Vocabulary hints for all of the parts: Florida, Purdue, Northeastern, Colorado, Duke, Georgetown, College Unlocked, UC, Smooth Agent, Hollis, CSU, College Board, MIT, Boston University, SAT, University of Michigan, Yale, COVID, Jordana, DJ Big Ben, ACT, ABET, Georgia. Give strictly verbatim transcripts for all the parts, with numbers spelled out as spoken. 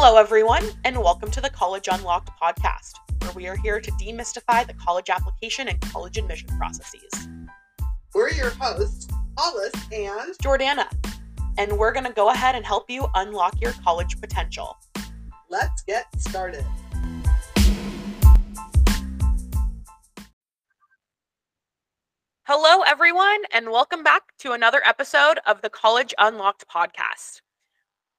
Hello, everyone, and welcome to the College Unlocked podcast, where we are here to demystify the college application and college admission processes. We're your hosts, Hollis and Jordana, and we're going to go ahead and help you unlock your college potential. Let's get started. Hello, everyone, and welcome back to another episode of the College Unlocked podcast.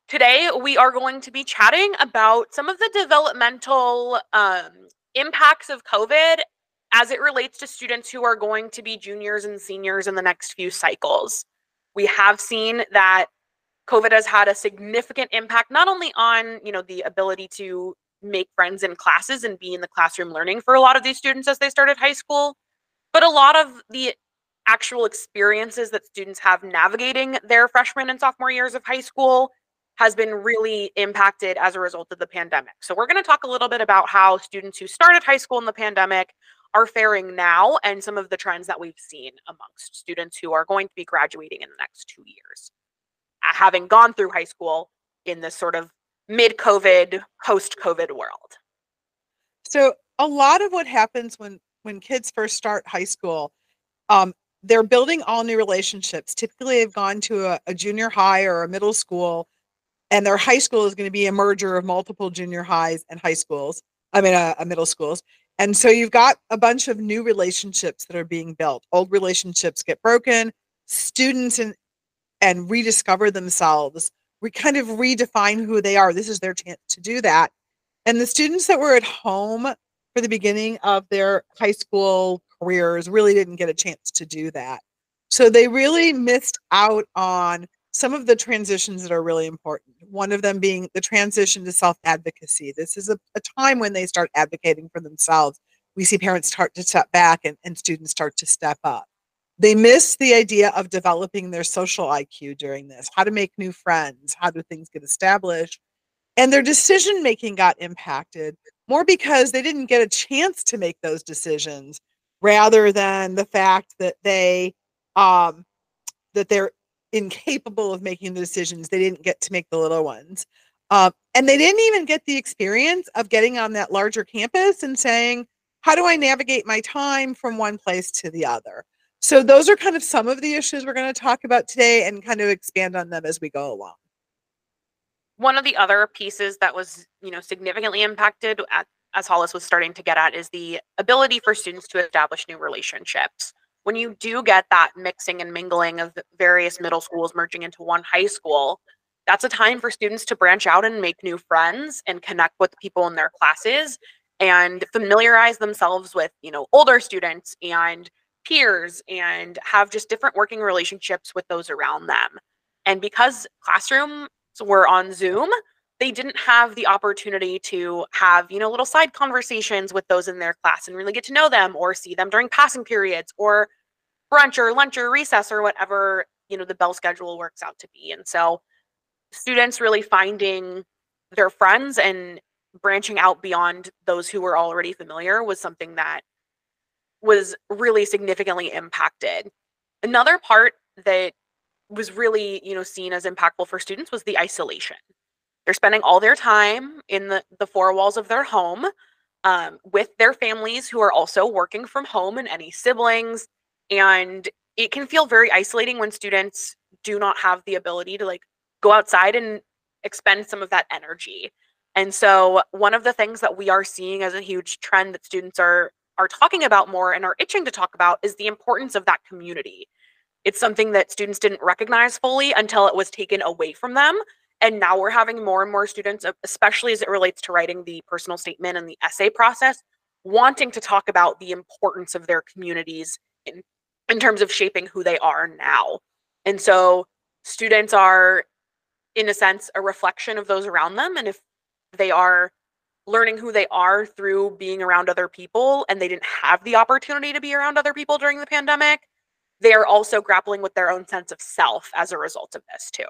Today, we are going to be chatting about some of the developmental um, impacts of COVID as it relates to students who are going to be juniors and seniors in the next few cycles. We have seen that COVID has had a significant impact, not only on, you know, the ability to make friends in classes and be in the classroom learning for a lot of these students as they started high school, but a lot of the actual experiences that students have navigating their freshman and sophomore years of high school has been really impacted as a result of the pandemic. So we're going to talk a little bit about how students who started high school in the pandemic are faring now and some of the trends that we've seen amongst students who are going to be graduating in the next two years, having gone through high school in this sort of mid-COVID, post-COVID world. So a lot of what happens when, when kids first start high school, um, they're building all new relationships. Typically, they've gone to a, a junior high or a middle school, and their high school is going to be a merger of multiple junior highs and high schools, I mean, uh, middle schools. And so you've got a bunch of new relationships that are being built. Old relationships get broken. Students and and rediscover themselves. We kind of redefine who they are. This is their chance to do that. And the students that were at home for the beginning of their high school careers really didn't get a chance to do that. So they really missed out on some of the transitions that are really important, one of them being the transition to self-advocacy. This is a, a time when they start advocating for themselves. We see parents start to step back and, and students start to step up. They miss the idea of developing their social I Q during this, how to make new friends, how do things get established. And their decision-making got impacted more because they didn't get a chance to make those decisions rather than the fact that they, um, that they're incapable of making the decisions. They didn't get to make the little ones. Uh, and they didn't even get the experience of getting on that larger campus and saying, how do I navigate my time from one place to the other? So those are kind of some of the issues we're going to talk about today and kind of expand on them as we go along. One of the other pieces that was, you know, significantly impacted, at, as Hollis was starting to get at, is the ability for students to establish new relationships. When you do get that mixing and mingling of various middle schools merging into one high school, that's a time for students to branch out and make new friends and connect with people in their classes and familiarize themselves with, you know, older students and peers and have just different working relationships with those around them. And because classrooms were on Zoom, they didn't have the opportunity to have, you know, little side conversations with those in their class and really get to know them or see them during passing periods or brunch or lunch or recess or whatever, you know, the bell schedule works out to be. And so students really finding their friends and branching out beyond those who were already familiar was something that was really significantly impacted. Another part that was really, you know, seen as impactful for students was the isolation. They're spending all their time in the, the four walls of their home um, with their families who are also working from home and any siblings. And it can feel very isolating when students do not have the ability to like go outside and expend some of that energy. And so one of the things that we are seeing as a huge trend that students are, are talking about more and are itching to talk about is the importance of that community. It's something that students didn't recognize fully until it was taken away from them. And now we're having more and more students, especially as it relates to writing the personal statement and the essay process, wanting to talk about the importance of their communities in, in terms of shaping who they are now. And so students are, in a sense, a reflection of those around them. And if they are learning who they are through being around other people and they didn't have the opportunity to be around other people during the pandemic, they are also grappling with their own sense of self as a result of this too.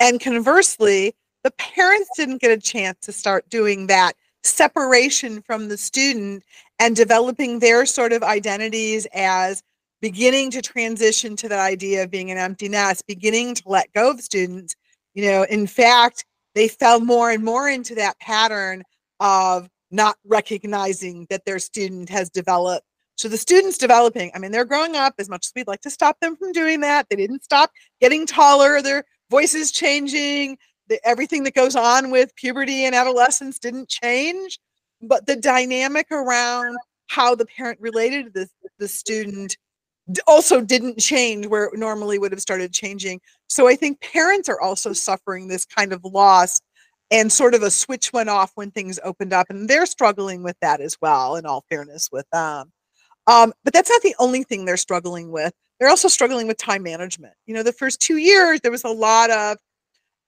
And conversely, the parents didn't get a chance to start doing that separation from the student and developing their sort of identities as beginning to transition to that idea of being an empty nest, beginning to let go of students. You know, in fact, they fell more and more into that pattern of not recognizing that their student has developed. So the student's developing. I mean, they're growing up. As much as we'd like to stop them from doing that, they didn't stop getting taller. Their voice is changing. The, everything that goes on with puberty and adolescence didn't change. But the dynamic around how the parent related to this, the student also didn't change where it normally would have started changing. So I think parents are also suffering this kind of loss, and sort of a switch went off when things opened up, and they're struggling with that as well, in all fairness with them. Um, but that's not the only thing they're struggling with. They're also struggling with time management. You know, the first two years, there was a lot of,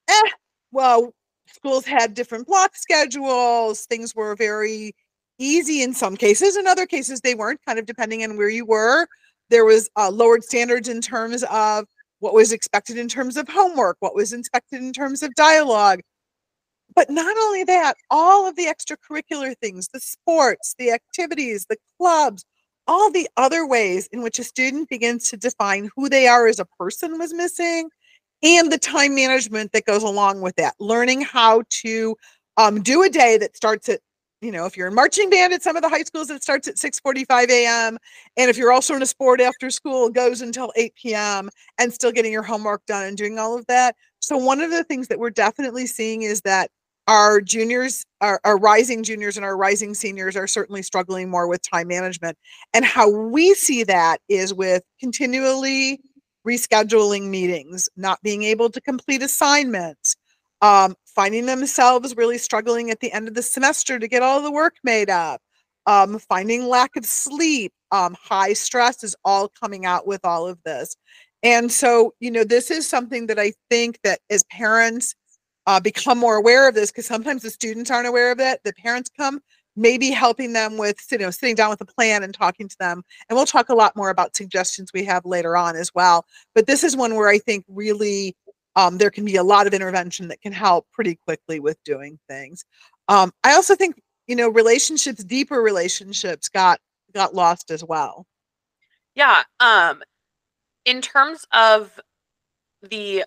eh, well, schools had different block schedules. Things were very easy in some cases. In other cases, they weren't, kind of depending on where you were. There was uh, lowered standards in terms of what was expected in terms of homework, what was expected in terms of dialogue. But not only that, all of the extracurricular things, the sports, the activities, the clubs, all the other ways in which a student begins to define who they are as a person was missing, and the time management that goes along with that. Learning how to um, do a day that starts at, you know, if you're in marching band at some of the high schools, it starts at six forty-five a m And if you're also in a sport after school, it goes until eight p m and still getting your homework done and doing all of that. So one of the things that we're definitely seeing is that our juniors, our, our rising juniors and our rising seniors are certainly struggling more with time management. And how we see that is with continually rescheduling meetings, not being able to complete assignments, um, finding themselves really struggling at the end of the semester to get all the work made up, um, finding lack of sleep, um, high stress is all coming out with all of this. And so, you know, this is something that I think that as parents uh, become more aware of this, because sometimes the students aren't aware of it, the parents come, maybe helping them with, you know, sitting down with a plan and talking to them. And we'll talk a lot more about suggestions we have later on as well. But this is one where I think really, Um, there can be a lot of intervention that can help pretty quickly with doing things. Um, I also think, you know, relationships, deeper relationships got got lost as well. Yeah. Um, in terms of the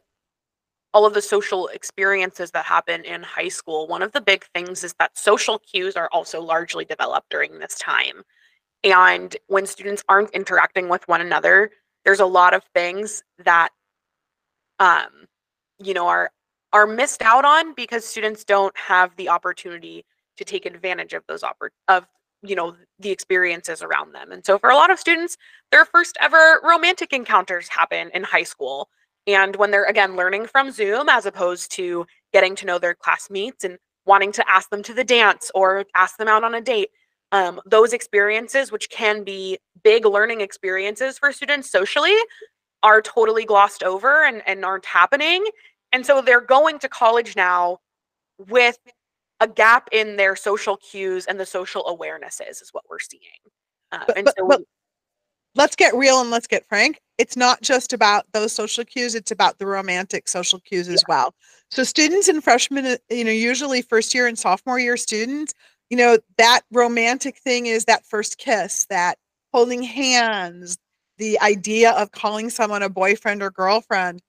all of the social experiences that happen in high school, one of the big things is that social cues are also largely developed during this time. And when students aren't interacting with one another, there's a lot of things that, um, you know, are are missed out on because students don't have the opportunity to take advantage of those oppor- of, you know, the experiences around them. And so for a lot of students, their first ever romantic encounters happen in high school. And when they're, again, learning from Zoom, as opposed to getting to know their classmates and wanting to ask them to the dance or ask them out on a date, um, those experiences, which can be big learning experiences for students socially, are totally glossed over and, and aren't happening. And so they're going to college now with a gap in their social cues and the social awarenesses is what we're seeing. Uh, but, and but, so we, but let's get real and let's get frank. It's not just about those social cues. It's about the romantic social cues yeah. as well. So students in freshman, you know, usually first year and sophomore year students, you know, that romantic thing is that first kiss, that holding hands, the idea of calling someone a boyfriend or girlfriend.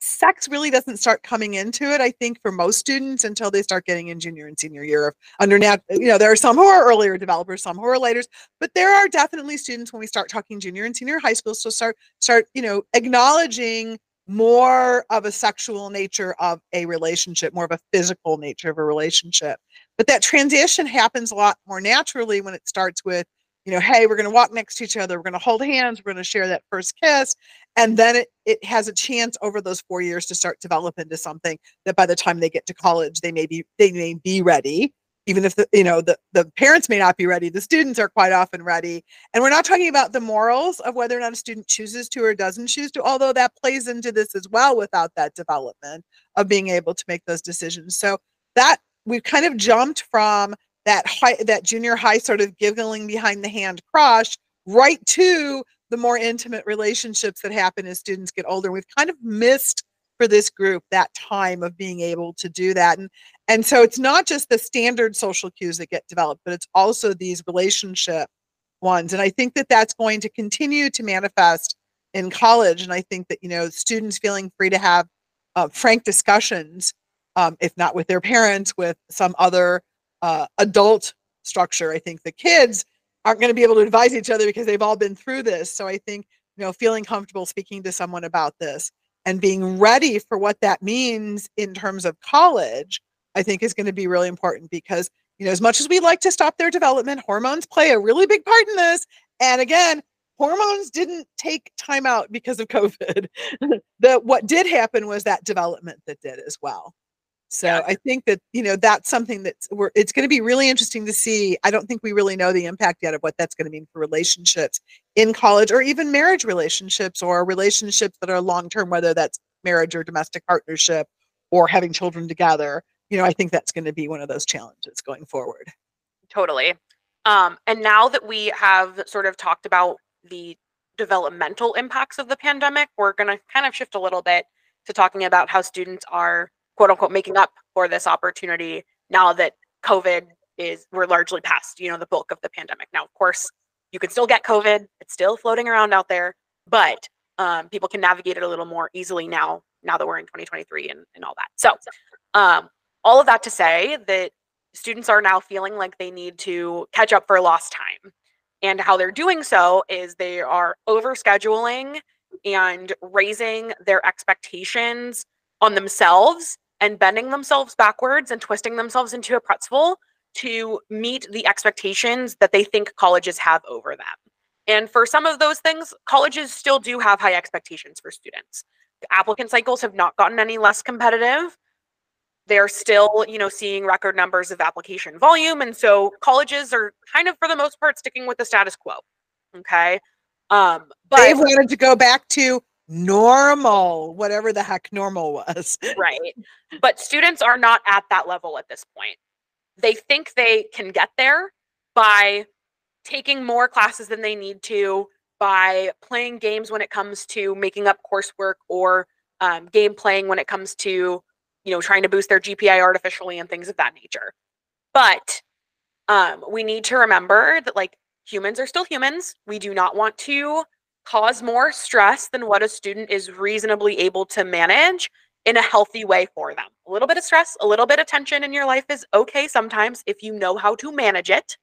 Sex really doesn't start coming into it, I think, for most students until they start getting in junior and senior year of under nat- you know, there are some who are earlier developers, some who are later, but there are definitely students when we start talking junior and senior high school. So start, start, you know, acknowledging more of a sexual nature of a relationship, more of a physical nature of a relationship. But that transition happens a lot more naturally when it starts with, you know, hey, we're going to walk next to each other. We're going to hold hands. We're going to share that first kiss. And then it, it has a chance over those four years to start develop into something that by the time they get to college, they may be, they may be ready. Even if the, you know, the, the parents may not be ready, the students are quite often ready. And we're not talking about the morals of whether or not a student chooses to or doesn't choose to, although that plays into this as well without that development of being able to make those decisions. So that we've kind of jumped from that high, that junior high sort of giggling behind the hand crush right to the more intimate relationships that happen as students get older. We've kind of missed for this group that time of being able to do that. And, and so it's not just the standard social cues that get developed, but it's also these relationship ones. And I think that that's going to continue to manifest in college. And I think that, you know, students feeling free to have uh, frank discussions um, if not with their parents, with some other uh, adult structure. I think the kids aren't going to be able to advise each other because they've all been through this. So I think, you know, feeling comfortable speaking to someone about this and being ready for what that means in terms of college, I think is going to be really important because, you know, as much as we like to stop their development, hormones play a really big part in this. And again, hormones didn't take time out because of COVID. The, what did happen was that development that did as well. So yeah. I think that, you know, that's something that's, we're, it's going to be really interesting to see. I don't think we really know the impact yet of what that's going to mean for relationships in college or even marriage relationships or relationships that are long-term, whether that's marriage or domestic partnership or having children together. You know, I think that's going to be one of those challenges going forward. Totally. Um, and now that we have sort of talked about the developmental impacts of the pandemic, we're going to kind of shift a little bit to talking about how students are, quote unquote, making up for this opportunity now that COVID is, we're largely past, you know, the bulk of the pandemic. Now, of course, you can still get COVID. It's still floating around out there, but um, people can navigate it a little more easily now, now that we're in twenty twenty-three and, and all that. So um, all of that to say that students are now feeling like they need to catch up for lost time. And how they're doing so is they are overscheduling and raising their expectations on themselves and bending themselves backwards and twisting themselves into a pretzel to meet the expectations that they think colleges have over them. And for some of those things, colleges still do have high expectations for students. The applicant cycles have not gotten any less competitive. They're still, you know, seeing record numbers of application volume. And so colleges are kind of, for the most part, sticking with the status quo. Okay. Um, but they've wanted to go back to normal, whatever the heck normal was. Right. But students are not at that level at this point. They think they can get there by taking more classes than they need to, by playing games when it comes to making up coursework or um, game playing when it comes to, you know, trying to boost their G P A artificially and things of that nature. But um, we need to remember that, like, humans are still humans. We do not want to cause more stress than what a student is reasonably able to manage in a healthy way for them. A little bit of stress, a little bit of tension in your life is okay sometimes if you know how to manage it.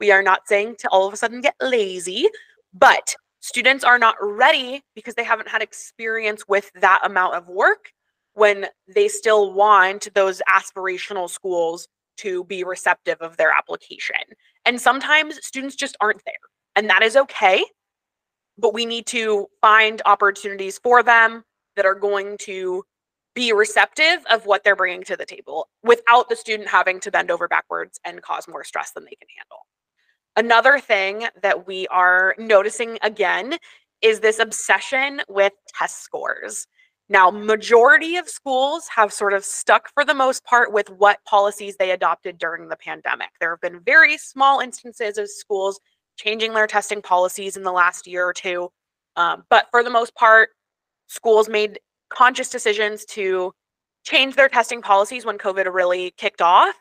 We are not saying to all of a sudden get lazy, but students are not ready because they haven't had experience with that amount of work when they still want those aspirational schools to be receptive of their application. And sometimes students just aren't there, and that is okay, but we need to find opportunities for them that are going to be receptive of what they're bringing to the table without the student having to bend over backwards and cause more stress than they can handle. Another thing that we are noticing again is this obsession with test scores. Now, majority of schools have sort of stuck for the most part with what policies they adopted during the pandemic. There have been very small instances of schools changing their testing policies in the last year or two. Um, but for the most part, schools made conscious decisions to change their testing policies when COVID really kicked off,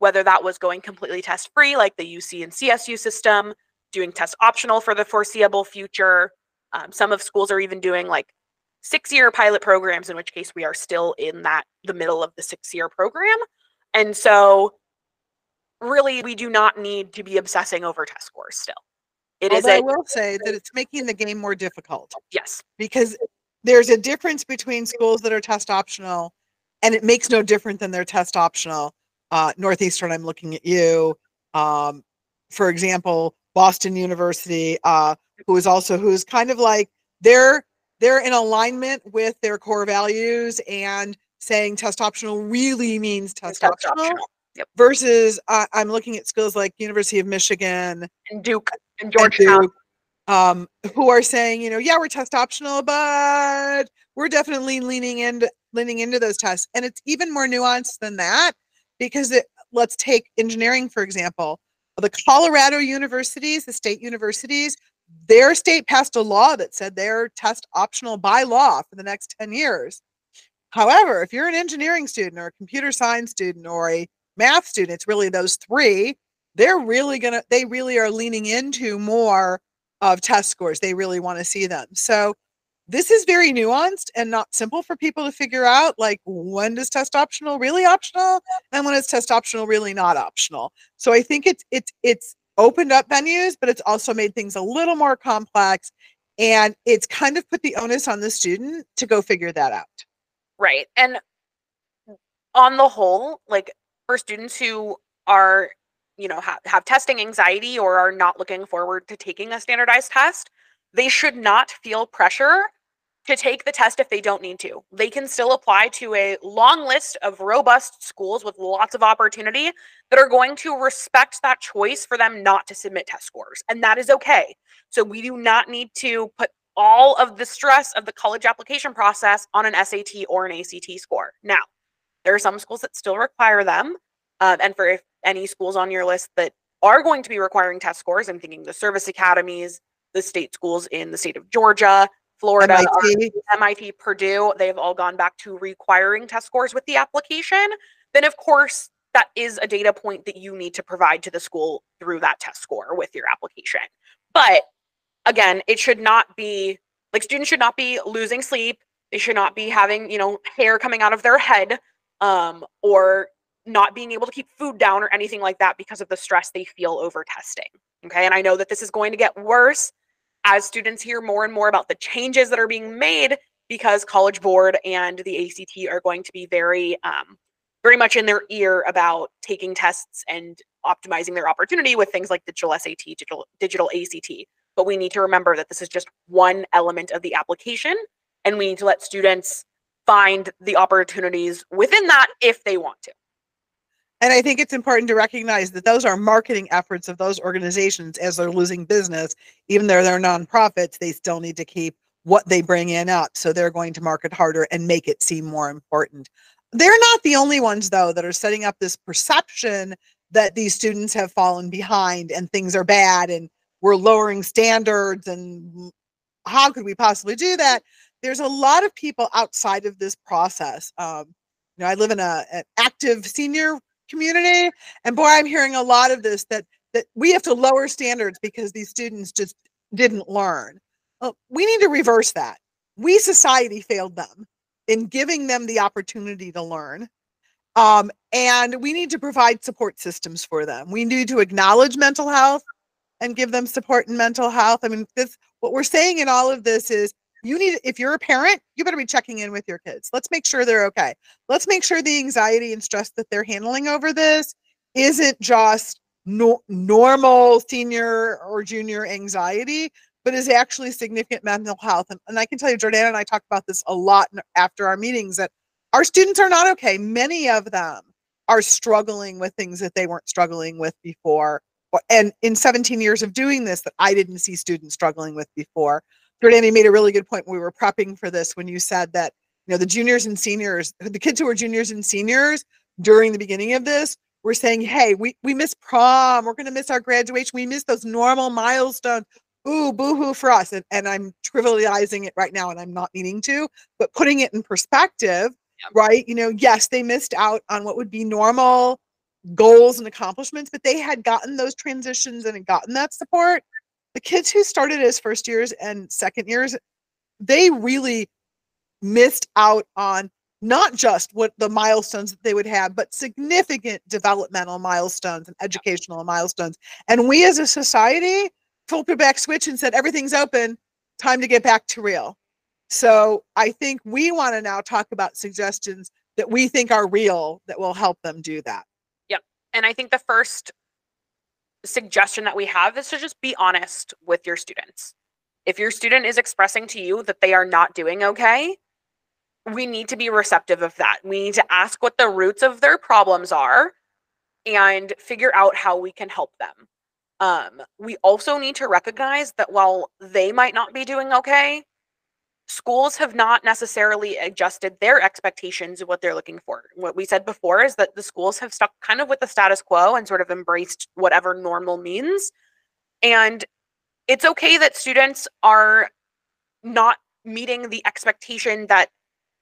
whether that was going completely test-free, like the U C and C S U system, doing test optional for the foreseeable future. Um, some of schools are even doing like six-year pilot programs, in which case we are still in that the middle of the six-year program. And so really, we do not need to be obsessing over test scores still. It Although is. A, I will say that it's making the game more difficult. Yes. Because there's a difference between schools that are test optional, and it makes no different than their test optional. Uh, Northeastern, I'm looking at you. Um, for example, Boston University, uh, who is also, who's kind of like, they're They're in alignment with their core values and saying test optional really means test, test optional, optional. Yep. Versus uh, I'm looking at schools like University of Michigan and Duke and Georgetown, and Duke, um, who are saying, you know, yeah, we're test optional, but we're definitely leaning into leaning into those tests. And it's even more nuanced than that because it, let's take engineering, for example. The Colorado universities, the state universities, their state passed a law that said they're test optional by law for the next ten years. However, if you're an engineering student or a computer science student or a math student, it's really those three, they're really going to, they really are leaning into more of test scores. They really want to see them. So this is very nuanced and not simple for people to figure out, like, when does test optional really optional and when is test optional really not optional. So I think it's it's it's opened up venues, but it's also made things a little more complex, and it's kind of put the onus on the student to go figure that out. Right. And on the whole, like, for students who are, you know, have, have testing anxiety or are not looking forward to taking a standardized test, they should not feel pressure to take the test if they don't need to. They can still apply to a long list of robust schools with lots of opportunity that are going to respect that choice for them not to submit test scores. And that is okay. So we do not need to put all of the stress of the college application process on an S A T or an A C T score. Now, there are some schools that still require them. Uh, and for if any schools on your list that are going to be requiring test scores, I'm thinking the service academies, the state schools in the state of Georgia, Florida, M I T, Purdue, they have all gone back to requiring test scores with the application. Then, of course, that is a data point that you need to provide to the school through that test score with your application. But again, it should not be, like, students should not be losing sleep. They should not be having, you know, hair coming out of their head, um, or not being able to keep food down or anything like that because of the stress they feel over testing. Okay. And I know that this is going to get worse as students hear more and more about the changes that are being made, because College Board and the A C T are going to be very, um, very much in their ear about taking tests and optimizing their opportunity with things like digital S A T, digital, digital A C T. But we need to remember that this is just one element of the application, and we need to let students find the opportunities within that if they want to. And I think it's important to recognize that those are marketing efforts of those organizations as they're losing business. Even though they're nonprofits, they still need to keep what they bring in up. So they're going to market harder and make it seem more important. They're not the only ones, though, that are setting up this perception that these students have fallen behind and things are bad and we're lowering standards and how could we possibly do that? There's a lot of people outside of this process. Um, you know, I live in a, an active senior community, and boy, I'm hearing a lot of this, that that we have to lower standards because these students just didn't learn. Well, we need to reverse that. We, society, failed them in giving them the opportunity to learn, um, and we need to provide support systems for them. We need to acknowledge mental health and give them support in mental health. I mean, this, what we're saying in all of this is, you need, if you're a parent, you better be checking in with your kids. Let's make sure they're okay. Let's make sure the anxiety and stress that they're handling over this isn't just no, normal senior or junior anxiety, but is actually significant mental health. And, and I can tell you, Jordana and I talk about this a lot after our meetings, that our students are not okay. Many of them are struggling with things that they weren't struggling with before. And in seventeen years of doing this, that I didn't see students struggling with before. Jordana made a really good point when we were prepping for this, when you said that, you know, the juniors and seniors, the kids who were juniors and seniors during the beginning of this were saying, hey, we, we miss prom. We're going to miss our graduation. We miss those normal milestones. Ooh, boo-hoo for us. And, and I'm trivializing it right now, and I'm not meaning to, but putting it in perspective, yeah. Right? You know, yes, they missed out on what would be normal goals and accomplishments, but they had gotten those transitions and had gotten that support. The kids who started as first years and second years, they really missed out on not just what the milestones that they would have, but significant developmental milestones and educational milestones. And we as a society flipped a back switch and said, everything's open, time to get back to real. So I think we want to now talk about suggestions that we think are real that will help them do that. Yep. And I think the first suggestion that we have is to just be honest with your students. If your student is expressing to you that they are not doing okay, we need to be receptive of that. We need to ask what the roots of their problems are and figure out how we can help them. Um, we also need to recognize that while they might not be doing okay, schools have not necessarily adjusted their expectations of what they're looking for. What we said before is that the schools have stuck kind of with the status quo and sort of embraced whatever normal means. And it's okay that students are not meeting the expectation that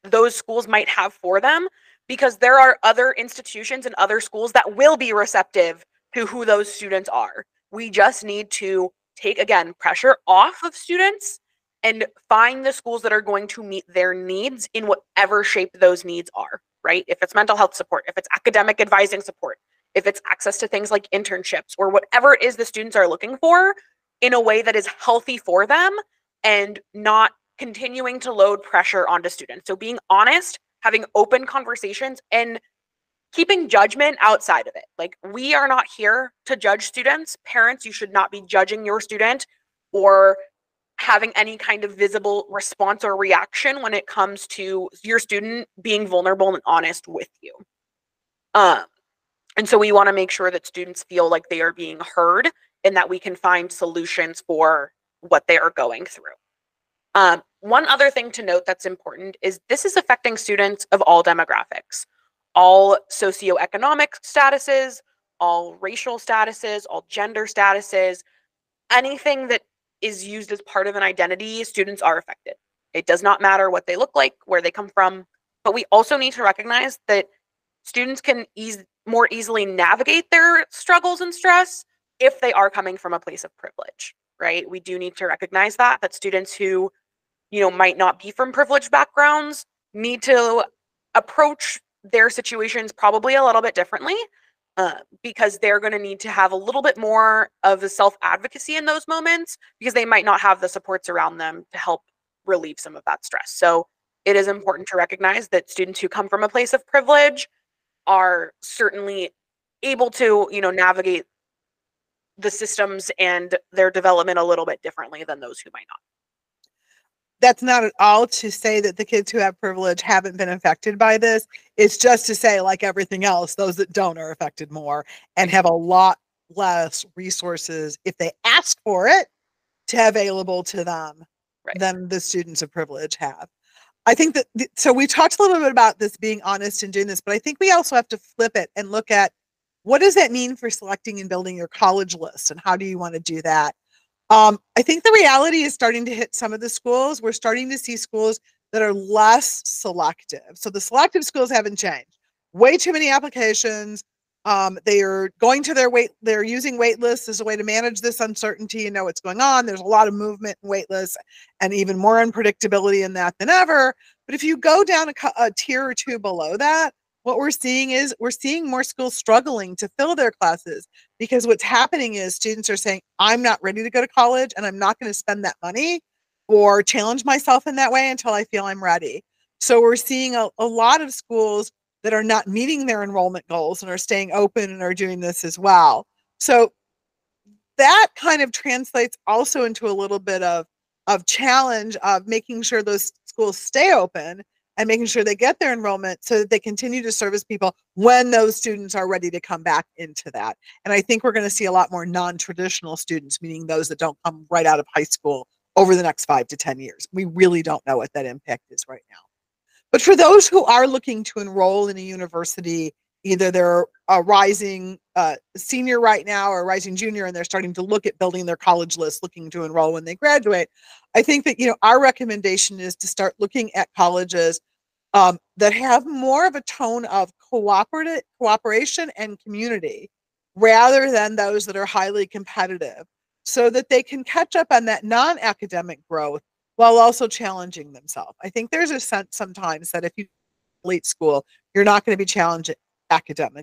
those schools might have for them, because there are other institutions and other schools that will be receptive to who those students are. We just need to take, again, pressure off of students and find the schools that are going to meet their needs in whatever shape those needs are, right? If it's mental health support, if it's academic advising support, if it's access to things like internships or whatever it is the students are looking for, in a way that is healthy for them and not continuing to load pressure onto students. So being honest, having open conversations, and keeping judgment outside of it. Like, we are not here to judge students. Parents, you should not be judging your student or having any kind of visible response or reaction when it comes to your student being vulnerable and honest with you. Um, and so we want to make sure that students feel like they are being heard and that we can find solutions for what they are going through. Um, one other thing to note that's important is this is affecting students of all demographics, all socioeconomic statuses, all racial statuses, all gender statuses. Anything that is used as part of an identity, students are affected. It does not matter what they look like, where they come from, but we also need to recognize that students can ease, more easily navigate their struggles and stress if they are coming from a place of privilege, right? We do need to recognize that, that students who, you know, might not be from privileged backgrounds need to approach their situations probably a little bit differently, uh, because they're going to need to have a little bit more of the self-advocacy in those moments, because they might not have the supports around them to help relieve some of that stress. So it is important to recognize that students who come from a place of privilege are certainly able to, you know, navigate the systems and their development a little bit differently than those who might not. That's not at all to say that the kids who have privilege haven't been affected by this. It's just to say, like everything else, those that don't are affected more and have a lot less resources, if they ask for it, to have available to them, right, than the students of privilege have. I think that, th- so we talked a little bit about this being honest and doing this, but I think we also have to flip it and look at what does that mean for selecting and building your college list, and how do you want to do that? Um, I think the reality is starting to hit some of the schools. We're starting to see schools that are less selective. So the selective schools haven't changed. Way too many applications. Um, they are going to their wait. They're using wait lists as a way to manage this uncertainty and know what's going on. There's a lot of movement in wait lists and even more unpredictability in that than ever. But if you go down a, a tier or two below that, what we're seeing is we're seeing more schools struggling to fill their classes, because what's happening is students are saying, I'm not ready to go to college and I'm not going to spend that money or challenge myself in that way until I feel I'm ready. So we're seeing a, a lot of schools that are not meeting their enrollment goals and are staying open and are doing this as well. So that kind of translates also into a little bit of, of challenge of making sure those schools stay open and making sure they get their enrollment so that they continue to service people when those students are ready to come back into that. And I think we're going to see a lot more non-traditional students, meaning those that don't come right out of high school, over the next five to ten years. We really don't know what that impact is right now. But for those who are looking to enroll in a university, either they're a rising uh, senior right now or a rising junior, and they're starting to look at building their college list, looking to enroll when they graduate, I think that, you know, our recommendation is to start looking at colleges um, that have more of a tone of cooperative cooperation and community, rather than those that are highly competitive, so that they can catch up on that non-academic growth while also challenging themselves. I think there's a sense sometimes that if you complete school, you're not going to be challenged academically,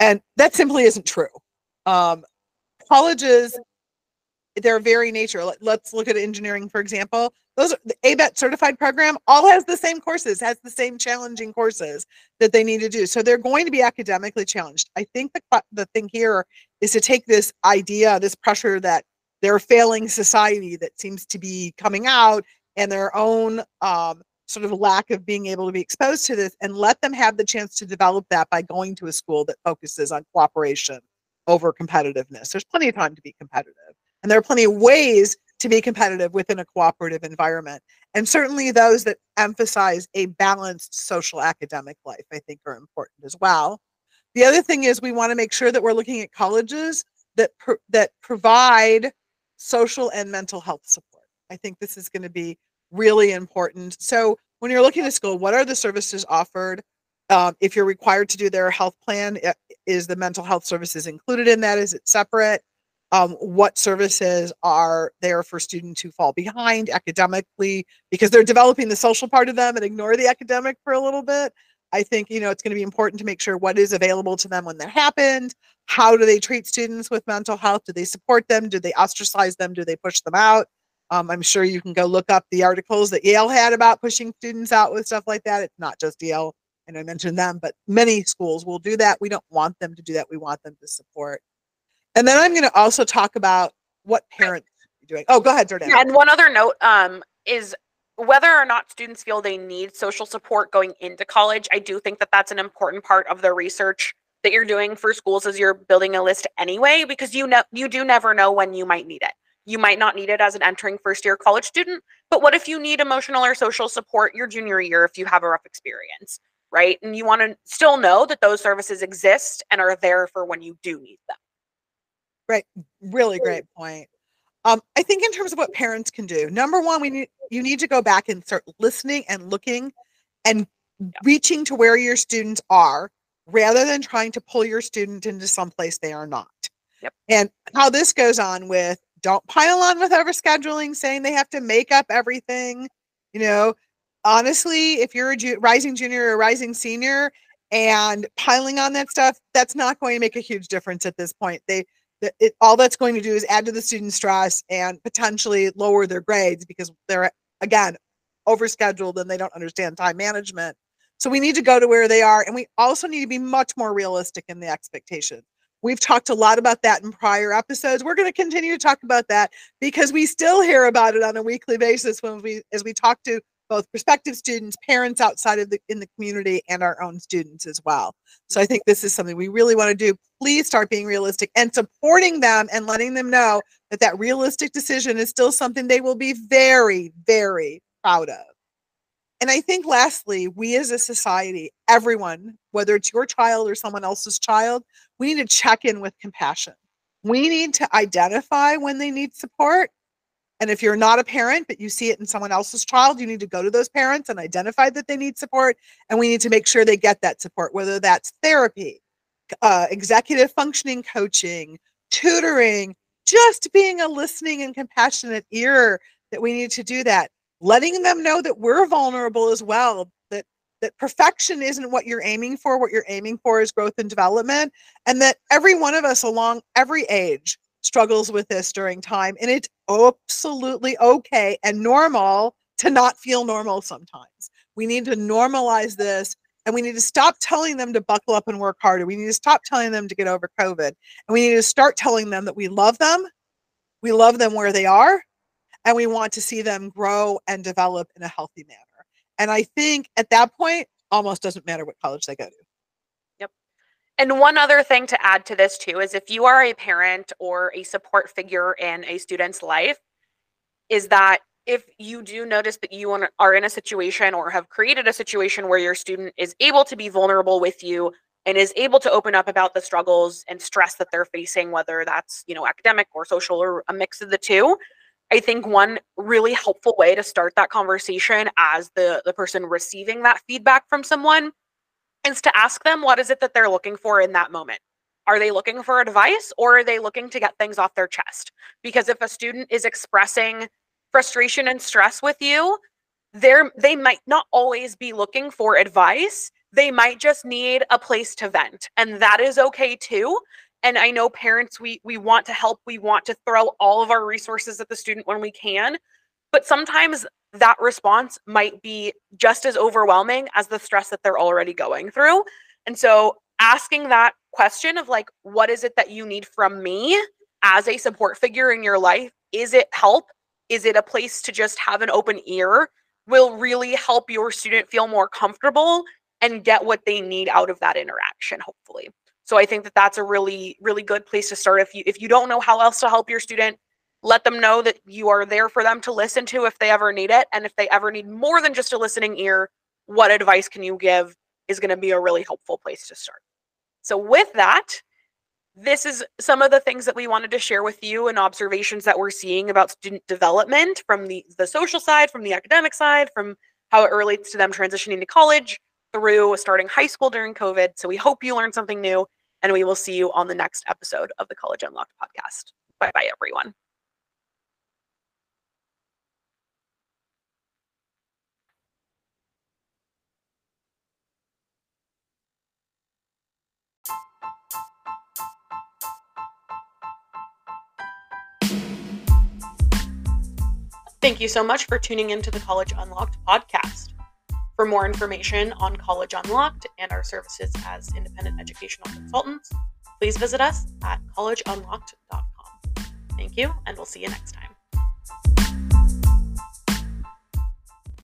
and that simply isn't true. Um, colleges, their very nature. Let, let's look at engineering, for example. Those are, the A B E T certified program all has the same courses, has the same challenging courses that they need to do. So they're going to be academically challenged. I think the the thing here is to take this idea, this pressure that they're failing society that seems to be coming out, and their own um, sort of lack of being able to be exposed to this, and let them have the chance to develop that by going to a school that focuses on cooperation over competitiveness. There's plenty of time to be competitive. And there are plenty of ways to be competitive within a cooperative environment. And certainly those that emphasize a balanced social academic life, I think, are important as well. The other thing is we want to make sure that we're looking at colleges that pro- that provide social and mental health support. I think this is going to be really important. So when you're looking at school, what are the services offered? Um, if you're required to do their health plan, is the mental health services included in that? Is it separate? um, what services are there for students who fall behind academically, because they're developing the social part of them and ignore the academic for a little bit. I think, you know, it's going to be important to make sure what is available to them when that happened. How do they treat students with mental health? Do they support them? Do they ostracize them? Do they push them out? Um, I'm sure you can go look up the articles that Yale had about pushing students out with stuff like that. It's not just Yale, and I mentioned them, but many schools will do that. We don't want them to do that. We want them to support. And then I'm going to also talk about what parents are doing. Oh, go ahead, Jordana. Yeah, and one other note um, is whether or not students feel they need social support going into college. I do think that that's an important part of the research that you're doing for schools as you're building a list anyway, because you know, you do never know when you might need it. You might not need it as an entering first year college student, but what if you need emotional or social support your junior year if you have a rough experience, right? And you want to still know that those services exist and are there for when you do need them. Right. Really great point. Um, I think in terms of what parents can do, number one, we need, you need to go back and start listening and looking and reaching to where your students are rather than trying to pull your student into someplace they are not. Yep. And how this goes on with, don't pile on with overscheduling, saying they have to make up everything. You know, honestly, if you're a ju- rising junior or rising senior and piling on that stuff, that's not going to make a huge difference at this point. They, the, it, all that's going to do is add to the student stress and potentially lower their grades because they're, again, overscheduled and they don't understand time management. So we need to go to where they are. And we also need to be much more realistic in the expectations. We've talked a lot about that in prior episodes. We're going to continue to talk about that because we still hear about it on a weekly basis when we, as we talk to both prospective students, parents outside of the, in the community, and our own students as well. So I think this is something we really want to do. Please start being realistic and supporting them and letting them know that that realistic decision is still something they will be very, very proud of. And I think lastly, we as a society, everyone, whether it's your child or someone else's child, we need to check in with compassion. We need to identify when they need support. And if you're not a parent, but you see it in someone else's child, you need to go to those parents and identify that they need support. And we need to make sure they get that support, whether that's therapy, uh, executive functioning coaching, tutoring, just being a listening and compassionate ear, that we need to do that. Letting them know that we're vulnerable as well, that that perfection isn't what you're aiming for. What you're aiming for is growth and development, and that every one of us along every age struggles with this during time, and it's absolutely okay and normal to not feel normal sometimes. We need to normalize this, and we need to stop telling them to buckle up and work harder. We need to stop telling them to get over COVID, and we need to start telling them that we love them, we love them where they are, and we want to see them grow and develop in a healthy manner. And I think at that point, almost doesn't matter what college they go to. Yep. And one other thing to add to this too, is if you are a parent or a support figure in a student's life, is that if you do notice that you are in a situation or have created a situation where your student is able to be vulnerable with you and is able to open up about the struggles and stress that they're facing, whether that's, you know, academic or social or a mix of the two, I think one really helpful way to start that conversation as the, the person receiving that feedback from someone is to ask them, what is it that they're looking for in that moment? Are they looking for advice, or are they looking to get things off their chest? Because if a student is expressing frustration and stress with you, they're, they might not always be looking for advice. They might just need a place to vent, and that is okay too. And I know parents, we we want to help. We want to throw all of our resources at the student when we can. But sometimes that response might be just as overwhelming as the stress that they're already going through. And so asking that question of like, what is it that you need from me as a support figure in your life? Is it help? Is it a place to just have an open ear? Will really help your student feel more comfortable and get what they need out of that interaction, hopefully. So I think that that's a really, really good place to start. If you if you don't know how else to help your student, let them know that you are there for them to listen to if they ever need it. And if they ever need more than just a listening ear, what advice can you give is going to be a really helpful place to start. So with that, this is some of the things that we wanted to share with you and observations that we're seeing about student development from the, the social side, from the academic side, from how it relates to them transitioning to college, through starting high school during COVID. So we hope you learned something new, and we will see you on the next episode of the College Unlocked podcast. Bye-bye, everyone. Thank you so much for tuning into the College Unlocked podcast. For more information on College Unlocked and our services as independent educational consultants, please visit us at college unlocked dot com. Thank you, and we'll see you next time.